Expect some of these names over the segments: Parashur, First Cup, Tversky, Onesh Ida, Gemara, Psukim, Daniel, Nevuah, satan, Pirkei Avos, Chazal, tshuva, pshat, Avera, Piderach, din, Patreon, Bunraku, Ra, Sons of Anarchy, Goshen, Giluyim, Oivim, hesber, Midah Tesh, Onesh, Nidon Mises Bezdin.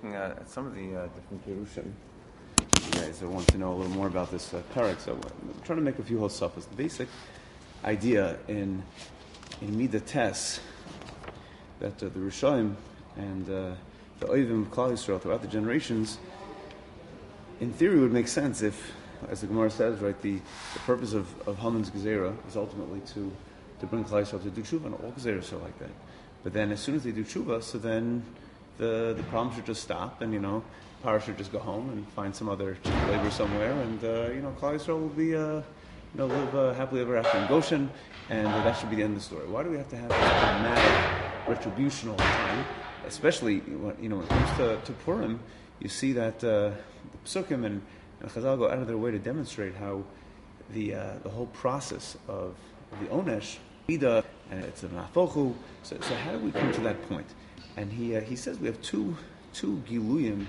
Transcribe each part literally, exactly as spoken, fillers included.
Looking uh, at some of the uh, different Pirushim, you guys want to know a little more about this uh, parak, so I'm trying to make a few hosafas. The basic idea in in Midah Tesh that uh, the Rishayim and uh, the Oivim of Kalah Yisrael throughout the generations, in theory, would make sense if, as the Gemara says, right, the, the purpose of, of Haman's Gezerah is ultimately to, to bring Kalyasar to do tshuva, and all Gezerahs are like that. But then as soon as they do tshuva, so then the, the problem should just stop, and, you know, Parashur should just go home and find some other cheap labor somewhere, and, uh, you know, Kalyasar will be, uh, you know, live uh, happily ever after in Goshen, and uh, that should be the end of the story. Why do we have to have a dramatic, retributional time? Especially, when, you know, when it comes to, to Purim, you see that uh, the Psukim and, and Chazal go out of their way to demonstrate how the uh, the whole process of the Onesh Ida, and it's an Afoku. So, so how do we come to that point? And he uh, he says we have two two Giluyim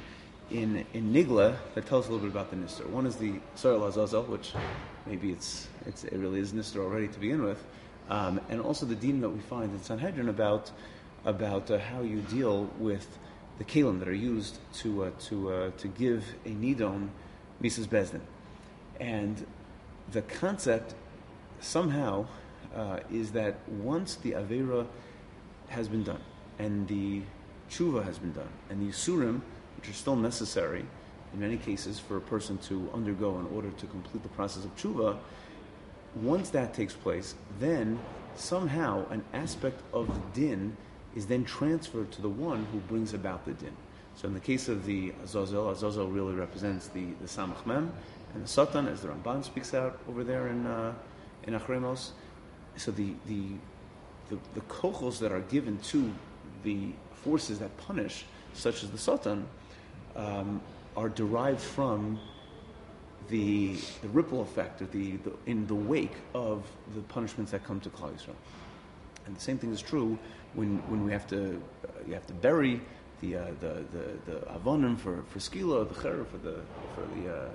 in in Nigla that tell us a little bit about the Nistar. One is the Sara La'zazel, which maybe it's it's it really is Nistar already to begin with, um, and also the Deen that we find in Sanhedrin about about uh, how you deal with the Kalim that are used to uh, to uh, to give a Nidon Mises Bezdin. And the concept somehow uh, is that once the Avera has been done, and the tshuva has been done, and the Yisurim, which are still necessary in many cases for a person to undergo in order to complete the process of tshuva, once that takes place, then somehow an aspect of the din is then transferred to the one who brings about the din. So in the case of the Azazel, Azazel really represents the, the Samach Mem, and the satan, as the Ramban speaks out over there in uh, in Achremos. So the the the, the kochos that are given to the forces that punish, such as the satan, um, are derived from the the ripple effect, or the, the in the wake of the punishments that come to Kalah Yisrael. And the same thing is true when when we have to uh, you have to bury the uh, the the, the avonim for for skila, the chera for the for the uh,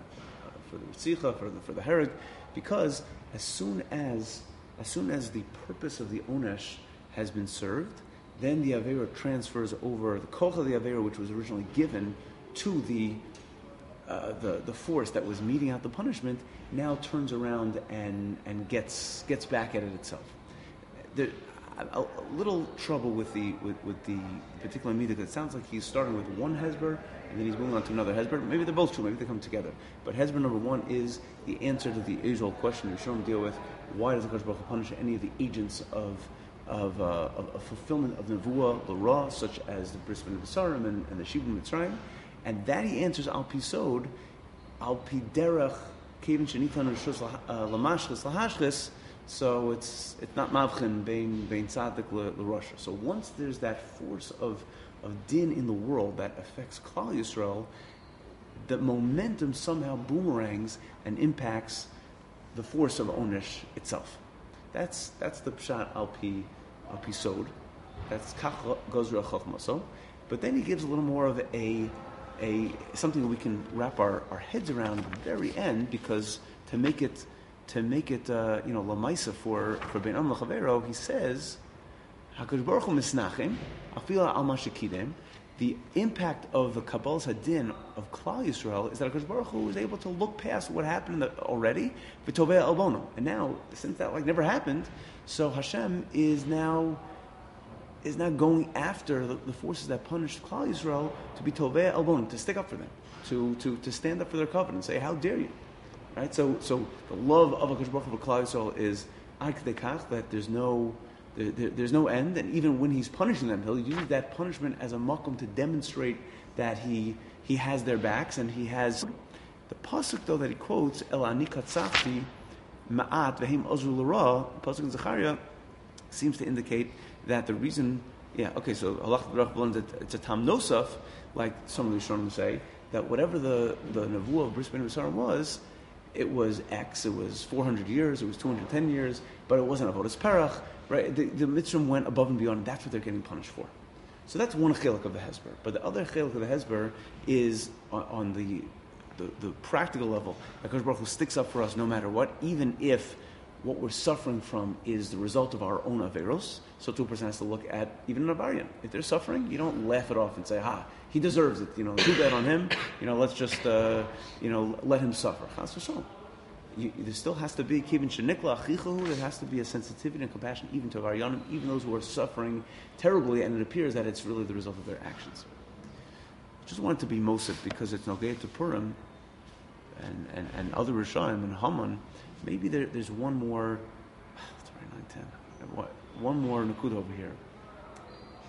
for the tzicha, for the for the herod, because as soon as as soon as the purpose of the onesh has been served, then the avera transfers over the koch of the avera, which was originally given to the uh, the the force that was meting out the punishment, now turns around and and gets gets back at it itself. There, a, a little trouble with the with, with the particular midah. It sounds like he's starting with one hesber and then he's moving on to another hesber. Maybe they're both true. Maybe they come together. But hesber number one is the answer to the usual question you're showing to deal with: why does the Kodesh Baruch Hu punish any of the agents of of, uh, of, of fulfillment of nevuah, the Ra, such as the Bris Ben Bisharim and, and the Shivim Mitzrayim? And that he answers al pisod, al piderach kevin shenitan rishus lamashchis lahashchis. So it's it's not mavchin bein bein tzadik l'rasha. So once there's that force of of din in the world that affects Klal Yisrael, the momentum somehow boomerangs and impacts the force of onesh itself. That's that's the pshat al pi al pi sod. That's kach gozra chachmaso. But then he gives a little more of a a something that we can wrap our, our heads around at the very end, because to make it. To make it, uh, you know, lamaisa for for ben am l'chavero, he says, Hakadosh Baruch Hu misnachem, afila al mashakidem. The impact of the kabbalas hadin of Klal Yisrael is that Hakadosh Baruch Hu was able to look past what happened already, v'tovei elbono. And now, since that like never happened, so Hashem is now is now going after the, the forces that punished Klal Yisrael to be tovei elbono, to stick up for them, to to to stand up for their covenant, say, how dare you? Right, so so the love of HaKadosh Baruch Hu for Klal Yisrael is ad kedei kach that there's no there, there, there's no end, and even when he's punishing them, he'll use that punishment as a makom to demonstrate that he he has their backs, and he has the pasuk though that he quotes el ani katzafti ma'at v'hem ozru l'ra, pasuk in Zechariah, seems to indicate that the reason yeah okay so halach b'rach blends it's a tam nosaf, like some of the Rishonim say, that whatever the the nevuah of Bris Ben Bisharim was. It was X, it was four hundred years, it was two hundred ten years, but it wasn't avodas parach, right? The, the Mitzvim went above and beyond, and that's what they're getting punished for. So that's one chilek of the hesber. But the other chilek of the hesber is on, on the, the the practical level. HaKadosh Baruch Hu sticks up for us no matter what, even if what we're suffering from is the result of our own averos. So two person has to look at even an avarian. If they're suffering, you don't laugh it off and say, "Ha, he deserves it. You know, too bad on him. You know, let's just uh, you know let him suffer." Chas v'shalom. You, there still has to be kivin shenikla achichahu. There has to be a sensitivity and compassion even to avarianim, even those who are suffering terribly, and it appears that it's really the result of their actions. I just wanted to be mosif because it's nogeh to Purim, and and and other Rishayim and Haman. Maybe there, there's one more. It's right, nine, ten. What? One more nakuda over here.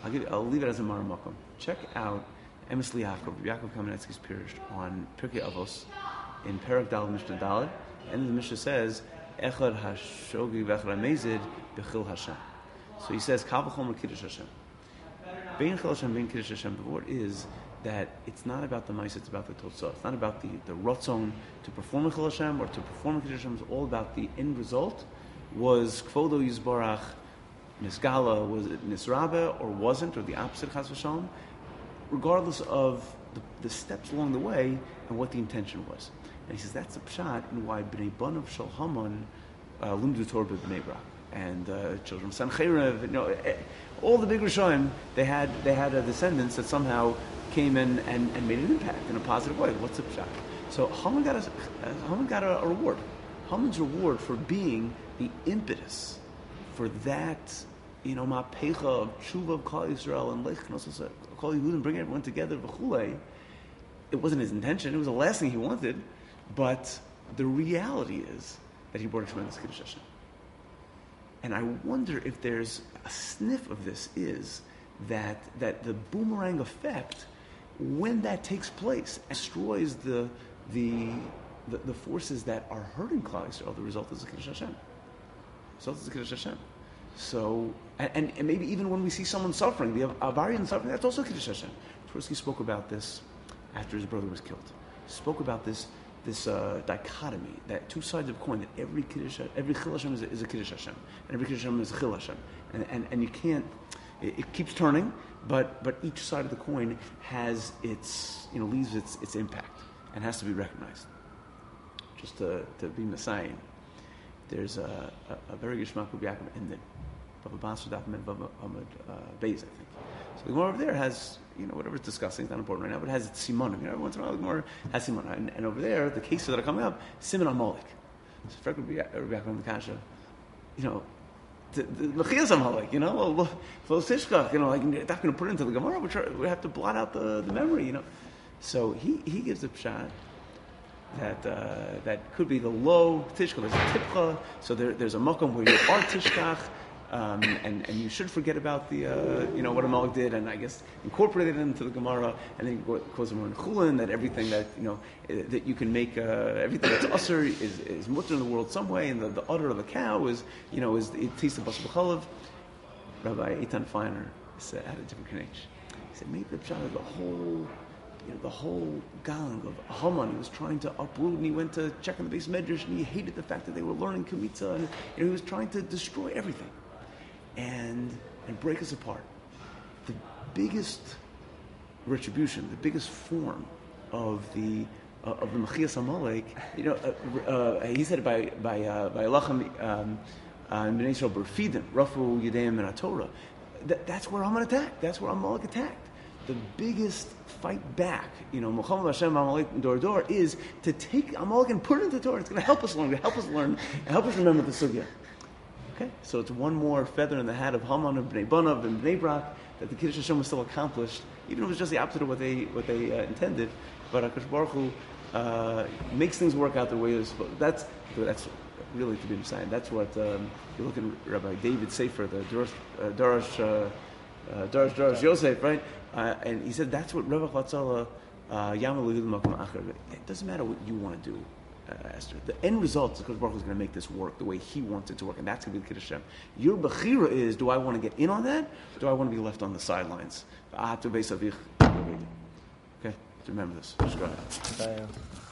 I'll give. You, I'll leave it as a maramakum. Check out Emes Liakov, Yaakov Kamenetsky's Pirush on Pirkei Avos in Perek Daled Mishnah Daled, and the Mishnah says Echad Hashogi V'Echad Amezid Bechil Hashem. So he says Kal V'Chomer Kiddush Hashem. Bein Chil Hashem, Bein Kiddush Hashem. The word is that it's not about the ma'aseh, it's about the totzah. It's not about the, the rotzon to perform a Chil Hashem or to perform a Kiddush Hashem. It's all about the end result. Was Kvodo Yizbarach Nisgala, was it Nisrabe or wasn't, or the opposite, Chas V'Shalom, regardless of the, the steps along the way and what the intention was. And he says that's a pshat and why B'nai Banav Shel Haman Limdu Torah B'Bnei Brak. And uh, children of Sanhedrin, you know, all the big Rishayim, they had they had a descendants that somehow came in and, and made an impact in a positive way. What's the pshat? So Haman got a Haman got a, a reward. Haman's reward for being the impetus for that, you know, ma'pecha of tshuva of Kalah Yisrael and lechnos Kalah Yehudim, bringing everyone together. V'chulei. It wasn't his intention. It was the last thing he wanted, but the reality is that he brought a tremendous Kiddush Hashem. And I wonder if there's a sniff of this is that that the boomerang effect, when that takes place, destroys the the the, the forces that are hurting Klal Yisrael. The result is the Kiddush Hashem. The result is the Kiddush Hashem. So, and, and maybe even when we see someone suffering, the Avarian suffering, that's also Kiddush Hashem. Tversky spoke about this after his brother was killed. He spoke about this this uh, dichotomy, that two sides of a coin, that every Kiddush, every Chil Hashem is, is a Kiddush Hashem, and every Kiddush Hashem is a Chil Hashem. And, and, and you can't, it, it keeps turning, but but each side of the coin has its, you know, leaves its its impact, and has to be recognized. Just to, to be Messiahing, there's a, a, a very Gishmak of Yaakov in the Baba Basra document, Baba Ahmed Beis, I think. So the Gemara over there has, you know, whatever it's discussing, it's not important right now, but it has its simonim. You know, every once in a while the Gemara has simonim. And, and over there, the cases that are coming up, Simon Amalek. So Frank would be back on the Kasha, you know, the Mechias Amalek, you know, Flosishkach, you know, like, they're not going to put it into the Gemara, which are, we have to blot out the, the memory, you know. So he, he gives a pshat that uh, that could be the low Tishkach, there's a Tipcha, so there, there's a Mokum where you are Tishkach, Um, and, and you should forget about the, uh, you know, what Amalek did, and I guess incorporated it into the Gemara, and then you cause them on Chulin, that everything that, you know, that you can make, uh, everything that's usher is, is mutter in the world some way, and the, the udder of a cow is, you know, is it tastes of basar b'chalav. Rabbi Eitan Feiner said, had a different connection. He said, maybe the pshat of the whole, you know, the whole gang of Haman, he was trying to uproot, and he went to check on the base medrash, and he hated the fact that they were learning Kemitza, and you know, he was trying to destroy everything. And and break us apart. The biggest retribution, the biggest form of the uh, of the Mechias Amalek, you know, uh, uh, he said it by by uh, by Elachim Bnei Yisrael Berfidim Rafu Yedeim and Torah. That's where Haman attacked. That's where Amalek attacked. The biggest fight back, you know, Muhammad Hashem Amalek Dor Dor, is to take Amalek and put it into Torah. It's going to help us learn. It's going to help us learn and help us remember the sugya. Okay, so it's one more feather in the hat of Haman and Bnei Banav and Bnei Brak that the Kiddush Hashem was still accomplished, even if it was just the opposite of what they what they uh, intended. But HaKadosh Baruch Hu uh, makes things work out the way they're supposed. That's that's really to be Messiah. That's what um, you look at Rabbi David Sefer, the Darash uh, Darash, uh, uh, Darash Darash Yosef, right? Uh, and he said that's what Rabbi Chatzala Yamalu Yudel Makom Acher. It doesn't matter what you want to do. Uh, Esther. The end result is because Baruch is going to make this work the way he wants it to work, and that's going to be the Kiddush Hashem. Your bechira is, do I want to get in on that? Or do I want to be left on the sidelines? Okay, remember this. Just go ahead.